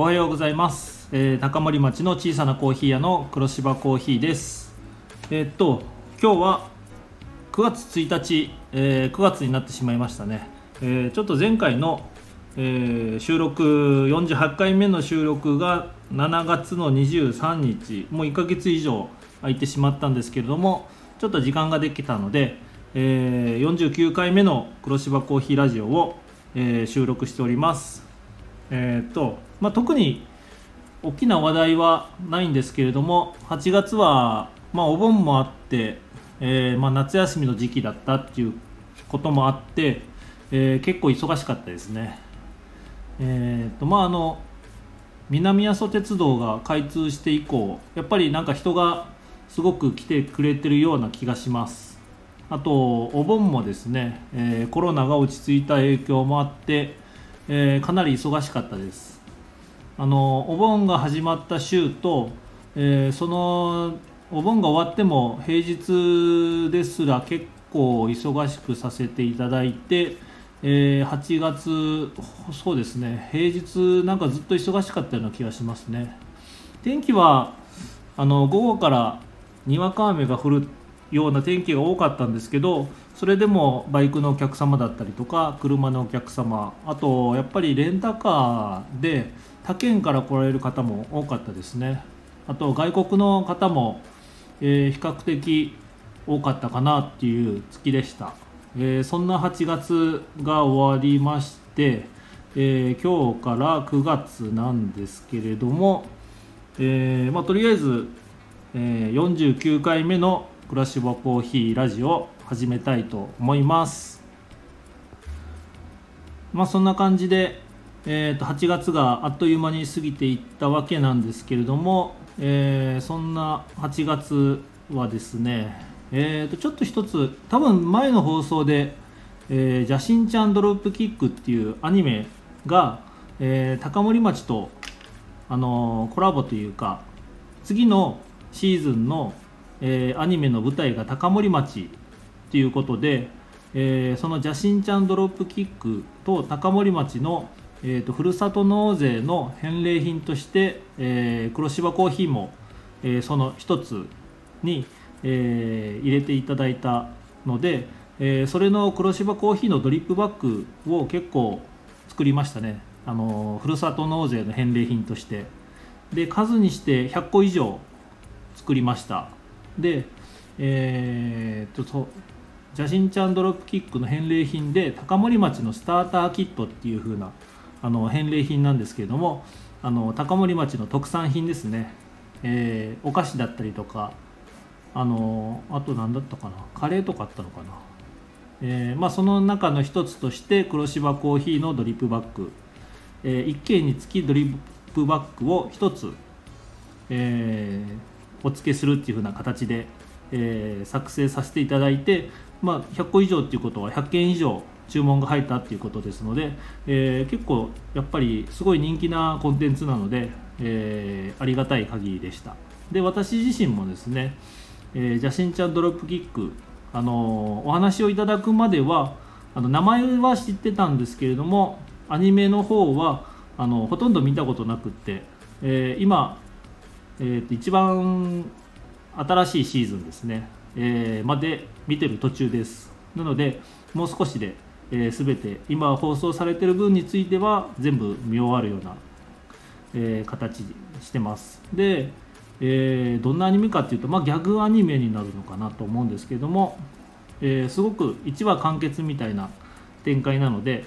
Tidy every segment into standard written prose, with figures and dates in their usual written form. おはようございます、中森町の小さなコーヒー屋の黒芝コーヒーです。今日は9月1日、9月になってしまいましたね。ちょっと前回の、収録48回目の収録が7月の23日もう1ヶ月以上空いてしまったんですけれども、ちょっと時間ができたので、49回目の黒芝コーヒーラジオを、収録しております。特に大きな話題はないんですけれども、8月は、お盆もあって、夏休みの時期だったっていうこともあって、結構忙しかったですね。南阿蘇鉄道が開通して以降、やっぱり人がすごく来てくれてるような気がします。あとお盆もですね、コロナが落ち着いた影響もあって、かなり忙しかったです。お盆が始まった週と、そのお盆が終わっても平日ですら結構忙しくさせていただいて、8月そうですね、平日ずっと忙しかったような気がしますね。天気は午後からにわか雨が降るような天気が多かったんですけど、それでもバイクのお客様だったりとか車のお客様、あとやっぱりレンタカーで他県から来られる方も多かったですね。あと外国の方も、比較的多かったかなっていう月でした。そんな8月が終わりまして、今日から9月なんですけれども、とりあえず、49回目の黒芝コーヒーラジオ始めたいと思います。そんな感じで、8月があっという間に過ぎていったわけなんですけれども、そんな8月はですね、ちょっと一つ多分前の放送で、ジャシンちゃんドロップキックっていうアニメが、高森町と、コラボというか次のシーズンのアニメの舞台が高森町ということで、そのジャシンちゃんドロップキックと高森町の、ふるさと納税の返礼品として、黒芝コーヒーも、その一つに、入れていただいたので、それの黒芝コーヒーのドリップバッグを結構作りましたね。ふるさと納税の返礼品としてで数にして100個以上作りました。で、ジャシンちゃんドロップキックの返礼品で高森町のスターターキットっていう風な返礼品なんですけれども、高森町の特産品ですね。お菓子だったりとか、あと何だったかな、カレーとかあったのかな。その中の一つとして黒芝コーヒーのドリップバッグ、1件につきドリップバッグを1つ、お付けするっていう風な形で、作成させていただいて、100個以上っていうことは100件以上注文が入ったっていうことですので、結構やっぱりすごい人気なコンテンツなので、ありがたい限りでした。で、私自身もですね、ジャシンちゃんドロップキック、お話をいただくまでは名前は知ってたんですけれども、アニメの方はほとんど見たことなくって、今一番新しいシーズンですね、まで見てる途中です。なのでもう少しで、全て今放送されてる分については全部見終わるような、形にしてます。で、どんなアニメかっていうと、ギャグアニメになるのかなと思うんですけども、すごく1話完結みたいな展開なので、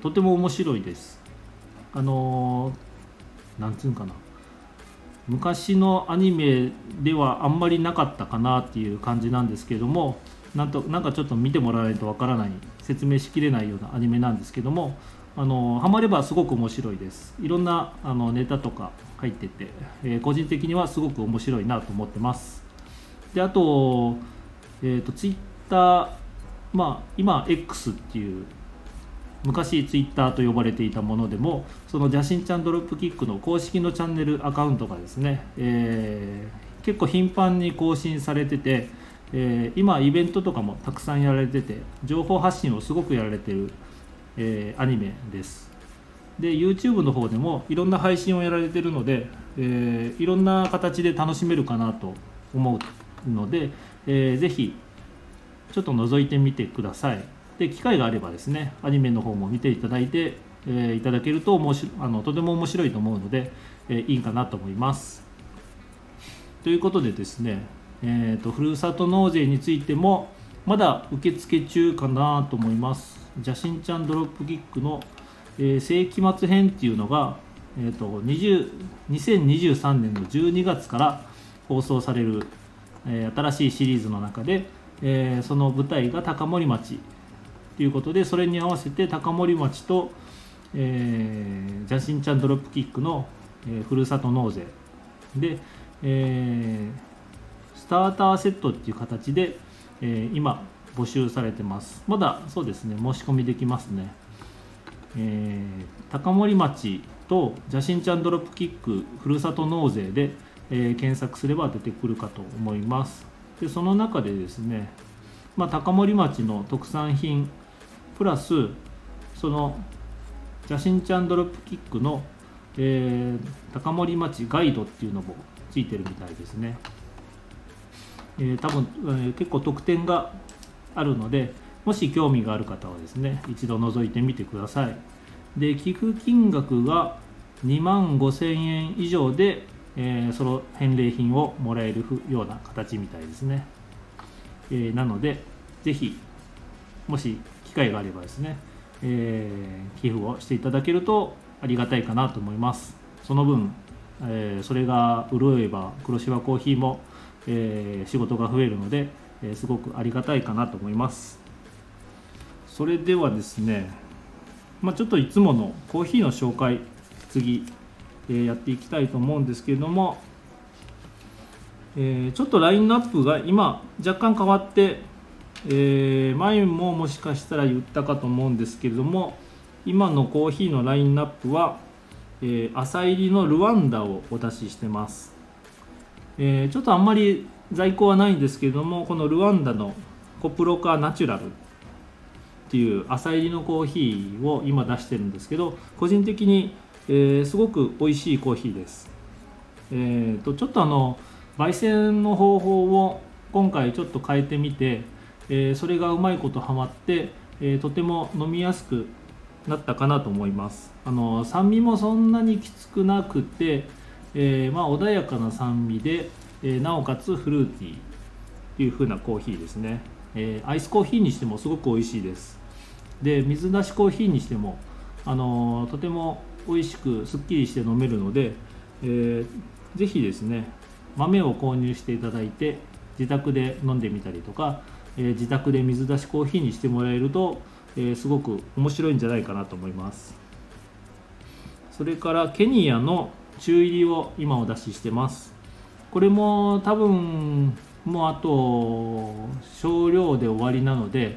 とても面白いです。なんつうんかな、昔のアニメではあんまりなかったかなっていう感じなんですけども、ちょっと見てもらわないとわからない、説明しきれないようなアニメなんですけども、ハマればすごく面白いです。いろんなネタとか入ってて、個人的にはすごく面白いなと思ってます。で、あと、ツイッター、今 X っていう昔ツイッターと呼ばれていたものでも、そのジャシンちゃんドロップキックの公式のチャンネルアカウントがですね、結構頻繁に更新されてて、今イベントとかもたくさんやられてて、情報発信をすごくやられてる、アニメです。で YouTube の方でもいろんな配信をやられてるので、いろんな形で楽しめるかなと思うので、ぜひちょっと覗いてみてください。で機会があればですね、アニメの方も見ていただいて、いただけるととても面白いと思うので、いいかなと思います。ということでですね、ふるさと納税についてもまだ受付中かなと思います。邪神ちゃんドロップキックの、世紀末編っていうのが、2023年の12月から放送される、新しいシリーズの中で、その舞台が高森町ということで、それに合わせて高森町と、邪神ちゃんドロップキックの、ふるさと納税で、スターターセットっていう形で、今募集されてます。まだそうですね、申し込みできますね。高森町と邪神ちゃんドロップキックふるさと納税で、検索すれば出てくるかと思います。でその中でですね、高森町の特産品プラスその邪神ちゃんドロップキックの、高森町ガイドっていうのもついてるみたいですね。多分、結構特典があるので、もし興味がある方はですね、一度覗いてみてください。で寄付金額が25,000円以上で、その返礼品をもらえるような形みたいですね。なのでぜひ、もし機会があればですね、寄付をしていただけるとありがたいかなと思います。その分、それが潤えば黒芝コーヒーも、仕事が増えるので、すごくありがたいかなと思います。それではですね、ちょっといつものコーヒーの紹介、次、やっていきたいと思うんですけれども、ちょっとラインナップが今若干変わって、前ももしかしたら言ったかと思うんですけれども、今のコーヒーのラインナップは、朝入りのルワンダをお出ししてます。ちょっとあんまり在庫はないんですけれども、このルワンダのコプロカナチュラルっていう朝入りのコーヒーを今出してるんですけど、個人的に、すごく美味しいコーヒーです。ちょっと焙煎の方法を今回ちょっと変えてみて、それがうまいことハマって、とても飲みやすくなったかなと思います。酸味もそんなにきつくなくて、穏やかな酸味で、なおかつフルーティーという風なコーヒーですね。アイスコーヒーにしてもすごく美味しいです。で水出しコーヒーにしても、とても美味しくすっきりして飲めるので、ぜひですね、豆を購入していただいて自宅で飲んでみたりとか、自宅で水出しコーヒーにしてもらえると、すごく面白いんじゃないかなと思います。それからケニアの中入りを今お出ししてます。これも多分もうあと少量で終わりなので、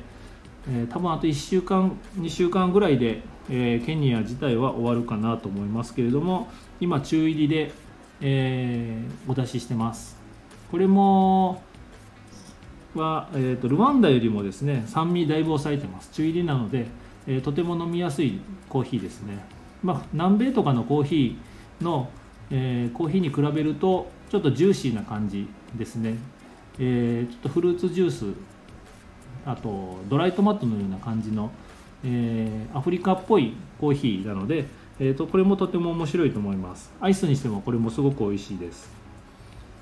多分あと1週間2週間ぐらいで、ケニア自体は終わるかなと思いますけれども、今中入りで、お出ししてます。これもは、ルワンダよりもですね、酸味だいぶ抑えてます。中入りなので、とても飲みやすいコーヒーですね。南米とかのコーヒーの、コーヒーに比べるとちょっとジューシーな感じですね。ちょっとフルーツジュース、あとドライトマトのような感じの、アフリカっぽいコーヒーなので、これもとても面白いと思います。アイスにしてもこれもすごく美味しいです。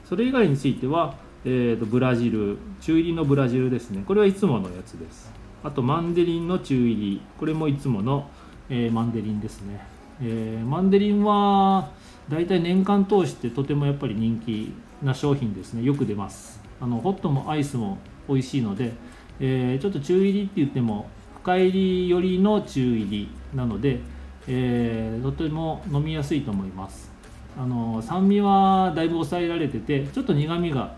それ以外については、ブラジル中入りのブラジルですね、これはいつものやつです。あとマンデリンの中入り、これもいつもの、マンデリンですね。マンデリンはだいたい年間通してとてもやっぱり人気な商品ですね。よく出ます。ホットもアイスも美味しいので、ちょっと中入りって言っても深入りよりの中入りなので、とても飲みやすいと思います。酸味はだいぶ抑えられてて、ちょっと苦みが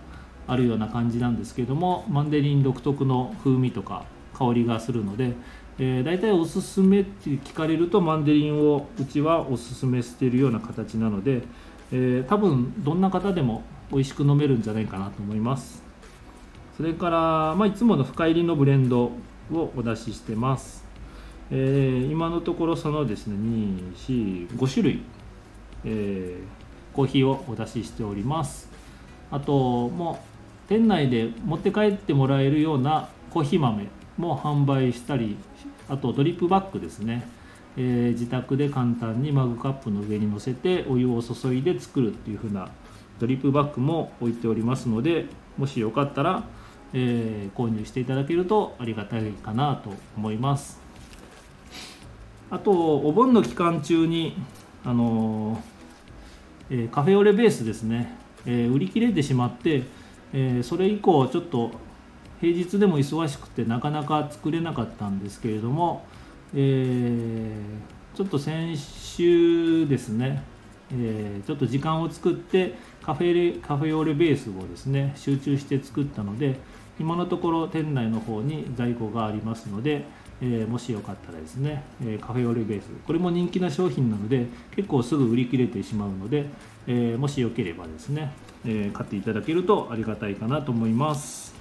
あるような感じなんですけども、マンデリン独特の風味とか香りがするので、だいたいおすすめって聞かれるとマンデリンをうちはおすすめしているような形なので、多分どんな方でも美味しく飲めるんじゃないかなと思います。それから、いつもの深入りのブレンドをお出ししてます。今のところそのですね5種類、コーヒーをお出ししております。あともう店内で持って帰ってもらえるようなコーヒー豆も販売したり、あとドリップバッグですね、自宅で簡単にマグカップの上に乗せてお湯を注いで作るっていう風なドリップバッグも置いておりますので、もしよかったら、購入していただけるとありがたいかなと思います。あとお盆の期間中にカフェオレベースですね、売り切れてしまって、それ以降ちょっと平日でも忙しくてなかなか作れなかったんですけれども、ちょっと先週ですね、ちょっと時間を作ってカフェオレベースをですね集中して作ったので、今のところ店内の方に在庫がありますので、もしよかったらですね、カフェオレベース、これも人気な商品なので結構すぐ売り切れてしまうので、もしよければですね、買っていただけるとありがたいかなと思います。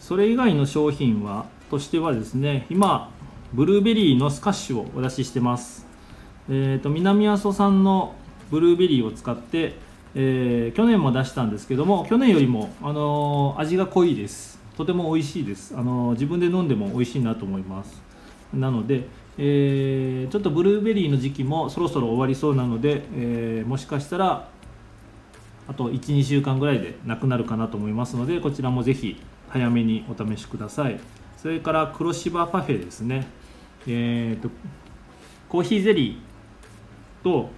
それ以外の商品はとしてはですね、今ブルーベリーのスカッシュをお出ししてます。南阿蘇産のブルーベリーを使って、去年も出したんですけども、去年よりも、味が濃いです。とても美味しいです。自分で飲んでも美味しいなと思います。なので、ちょっとブルーベリーの時期もそろそろ終わりそうなので、もしかしたらあと 1,2 週間ぐらいでなくなるかなと思いますので、こちらもぜひ早めにお試しください。それから黒芝パフェですね、コーヒーゼリーと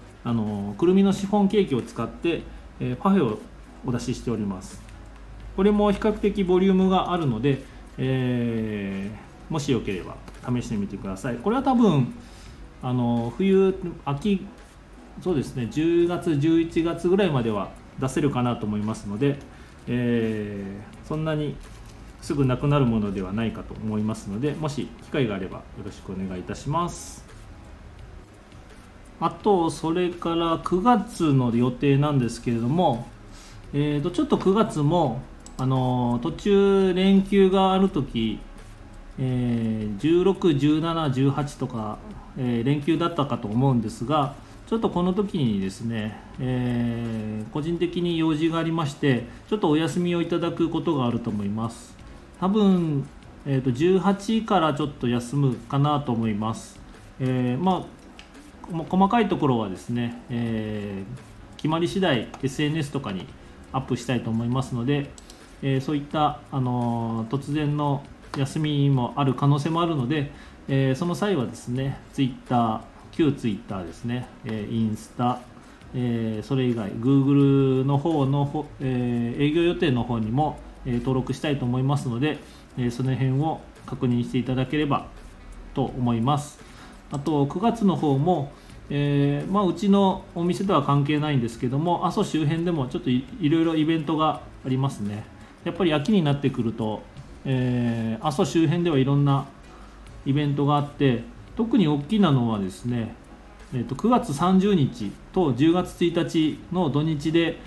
くるみのシフォンケーキを使って、パフェをお出ししております。これも比較的ボリュームがあるので、もしよければ試してみてください。これは多分秋そうですね、10月11月ぐらいまでは出せるかなと思いますので、そんなにすぐなくなるものではないかと思いますので、もし機会があればよろしくお願いいたします。あとそれから9月の予定なんですけれども、ちょっと9月も途中連休があるとき、16、17、18とか、連休だったかと思うんですが、ちょっとこの時にですね、個人的に用事がありまして、ちょっとお休みをいただくことがあると思います。多分、18からちょっと休むかなと思います。細かいところはですね、決まり次第 SNS とかにアップしたいと思いますので、そういった、突然の休みもある可能性もあるので、その際はですね、旧ツイッターですね、インスタ、それ以外 Google の方の、営業予定の方にも、登録したいと思いますので、その辺を確認していただければと思います。あと9月の方もうちのお店とは関係ないんですけども、阿蘇周辺でもちょっといろいろイベントがありますね。やっぱり秋になってくると、阿蘇周辺ではいろんなイベントがあって、特に大きなのはですね、9月30日と10月1日の土日で、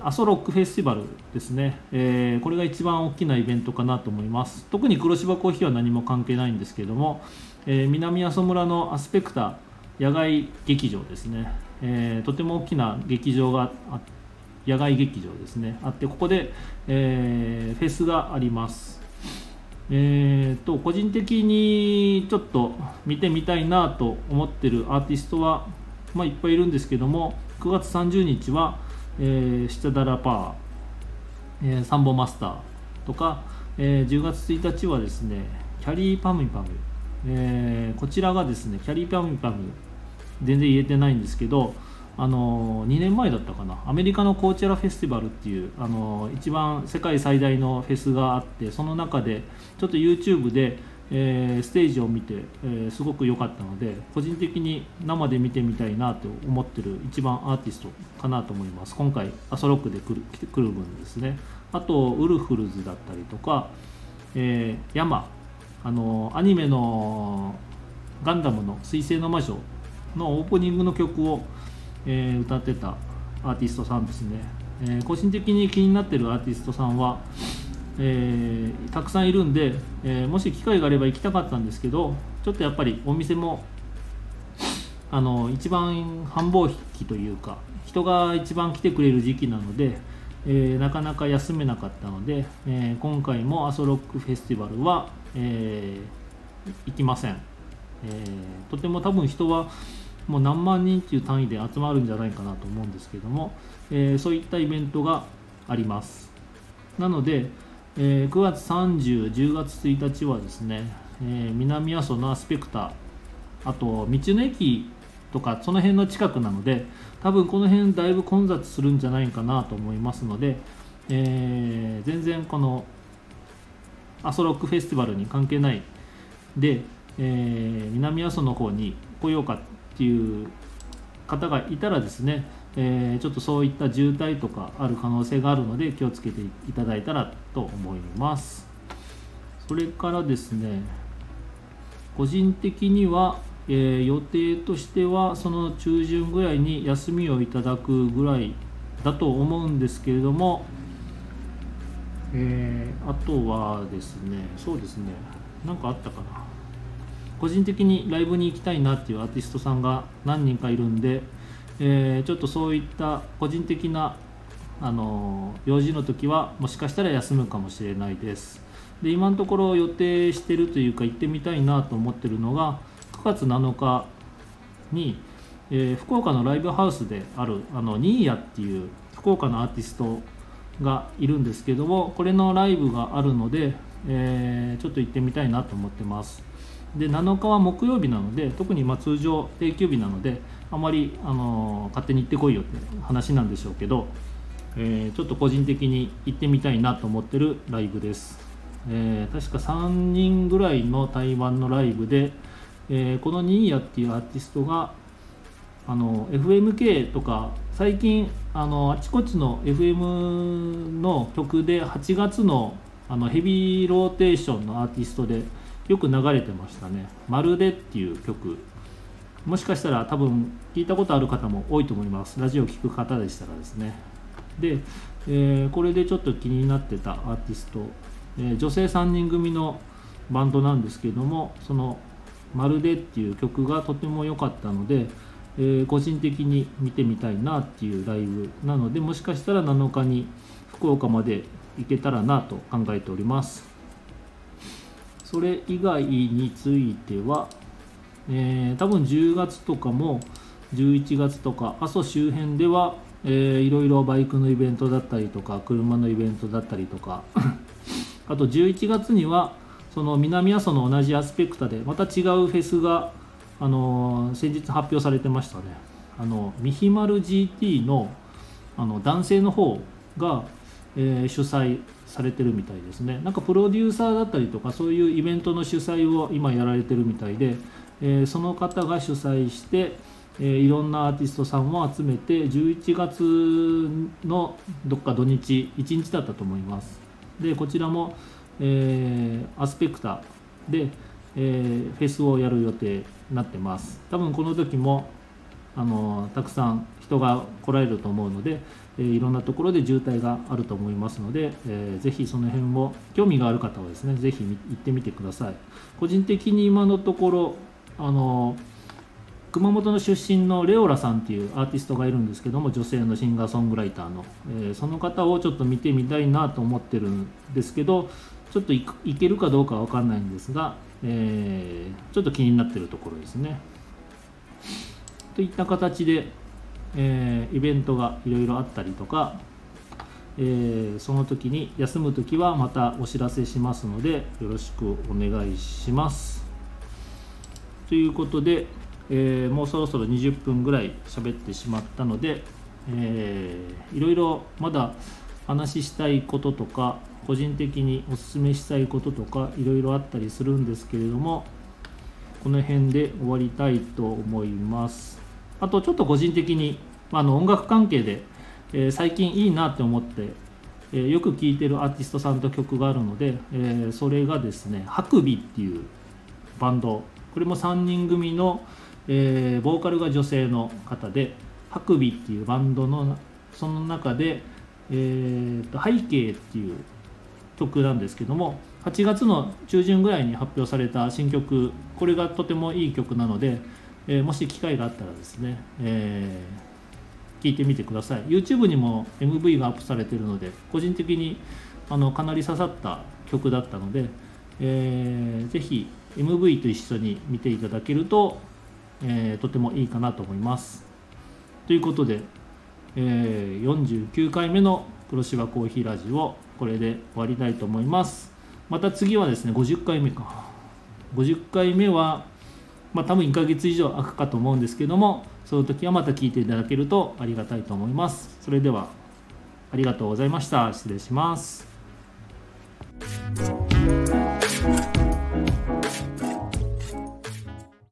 阿蘇ロックフェスティバルですね、これが一番大きなイベントかなと思います。特に黒芝コーヒーは何も関係ないんですけども、南阿蘇村のアスペクタ野外劇場ですね、とても大きな野外劇場ですねあって、ここで、フェスがあります。個人的にちょっと見てみたいなと思ってるアーティストは、いっぱいいるんですけども、9月30日は、シチャダラパー、サンボマスターとか、10月1日はですねキャリーパムパム、こちらがですね、キャリーパムパム全然言えてないんですけど、2年前だったかな、アメリカのコーチェラフェスティバルっていう、一番世界最大のフェスがあって、その中でちょっと YouTube で、ステージを見て、すごく良かったので、個人的に生で見てみたいなと思ってる一番アーティストかなと思います。今回アソロックで来る分ですね。あとウルフルズだったりとか、ヤマ、アニメのガンダムの水星の魔女のオープニングの曲を、歌ってたアーティストさんですね、個人的に気になってるアーティストさんは、たくさんいるんで、もし機会があれば行きたかったんですけど、ちょっとやっぱりお店も一番繁忙期というか人が一番来てくれる時期なので、なかなか休めなかったので、今回も阿蘇ロックフェスティバルは、行きません。とても多分人はもう何万人っていう単位で集まるんじゃないかなと思うんですけども、そういったイベントがあります。なので、9月30、10月1日はですね、南阿蘇のアスペクター、あと道の駅とかその辺の近くなので、多分この辺だいぶ混雑するんじゃないかなと思いますので、全然この阿蘇ロックフェスティバルに関係ないで、南阿蘇の方に来ようかっていう方がいたらですね、ちょっとそういった渋滞とかある可能性があるので気をつけていただいたらと思います。それからですね、個人的には、予定としてはその中旬ぐらいに休みをいただくぐらいだと思うんですけれども、あとはですね、そうですね、なんかあったかな、個人的にライブに行きたいなっていうアーティストさんが何人かいるんで、ちょっとそういった個人的な、用事の時はもしかしたら休むかもしれないです。で、今のところ予定してるというか行ってみたいなと思ってるのが、9月7日に、福岡のライブハウスであるニーヤっていう福岡のアーティストがいるんですけども、これのライブがあるので、ちょっと行ってみたいなと思ってます。で、7日は木曜日なので、特に通常定休日なのであまり、勝手に行ってこいよって話なんでしょうけど、ちょっと個人的に行ってみたいなと思ってるライブです。確か3人ぐらいの台湾のライブで、このニーヤっていうアーティストがFMK とか最近あちこちの FM の曲で8月のヘビーローテーションのアーティストでよく流れてましたね。まるでっていう曲、もしかしたら多分聞いたことある方も多いと思います。ラジオ聞く方でしたらですね。で、これでちょっと気になってたアーティスト、女性3人組のバンドなんですけども、そのまるでっていう曲がとても良かったので、個人的に見てみたいなっていうライブなので、もしかしたら7日に福岡まで行けたらなと考えております。それ以外については、多分10月とかも11月とか阿蘇周辺では、いろいろバイクのイベントだったりとか車のイベントだったりとかあと11月にはその南阿蘇の同じアスペクタでまた違うフェスが、先日発表されてましたね。ミヒマル GT の、男性の方が、主催されてるみたいですね。なんかプロデューサーだったりとかそういうイベントの主催を今やられてるみたいで、その方が主催して、いろんなアーティストさんを集めて11月のどっか土日1日だったと思います。で、こちらも、アスペクタで、フェスをやる予定になってます。多分この時もたくさん人が来られると思うので、いろんなところで渋滞があると思いますので、ぜひその辺も興味がある方はですね、ぜひ行ってみてください。個人的に今のところ熊本の出身のレオラさんっていうアーティストがいるんですけども、女性のシンガーソングライターの、その方をちょっと見てみたいなと思ってるんですけど、ちょっと行けるかどうかは分かんないんですが、ちょっと気になってるところですね。といった形で、イベントがいろいろあったりとか、その時に休む時はまたお知らせしますのでよろしくお願いします。ということで、もうそろそろ20分ぐらい喋ってしまったので、いろいろまだ話したいこととか個人的におすすめしたいこととかいろいろあったりするんですけれども、この辺で終わりたいと思います。あとちょっと個人的に、音楽関係で、最近いいなって思って、よく聴いてるアーティストさんと曲があるので、それがですね、ハクビっていうバンド、これも3人組の、ボーカルが女性の方で、ハクビっていうバンドのその中で、背景っていう曲なんですけども、8月の中旬ぐらいに発表された新曲、これがとてもいい曲なので、もし機会があったらですね、聴いてみてください。 YouTube にも MV がアップされているので、個人的にかなり刺さった曲だったので、ぜひ MV と一緒に見ていただけると、とてもいいかなと思います。ということで、49回目の黒芝コーヒーラジオ、これで終わりたいと思います。また次はですね、50回目は、多分1ヶ月以上空くかと思うんですけども、その時はまた聞いていただけるとありがたいと思います。それではありがとうございました。失礼します。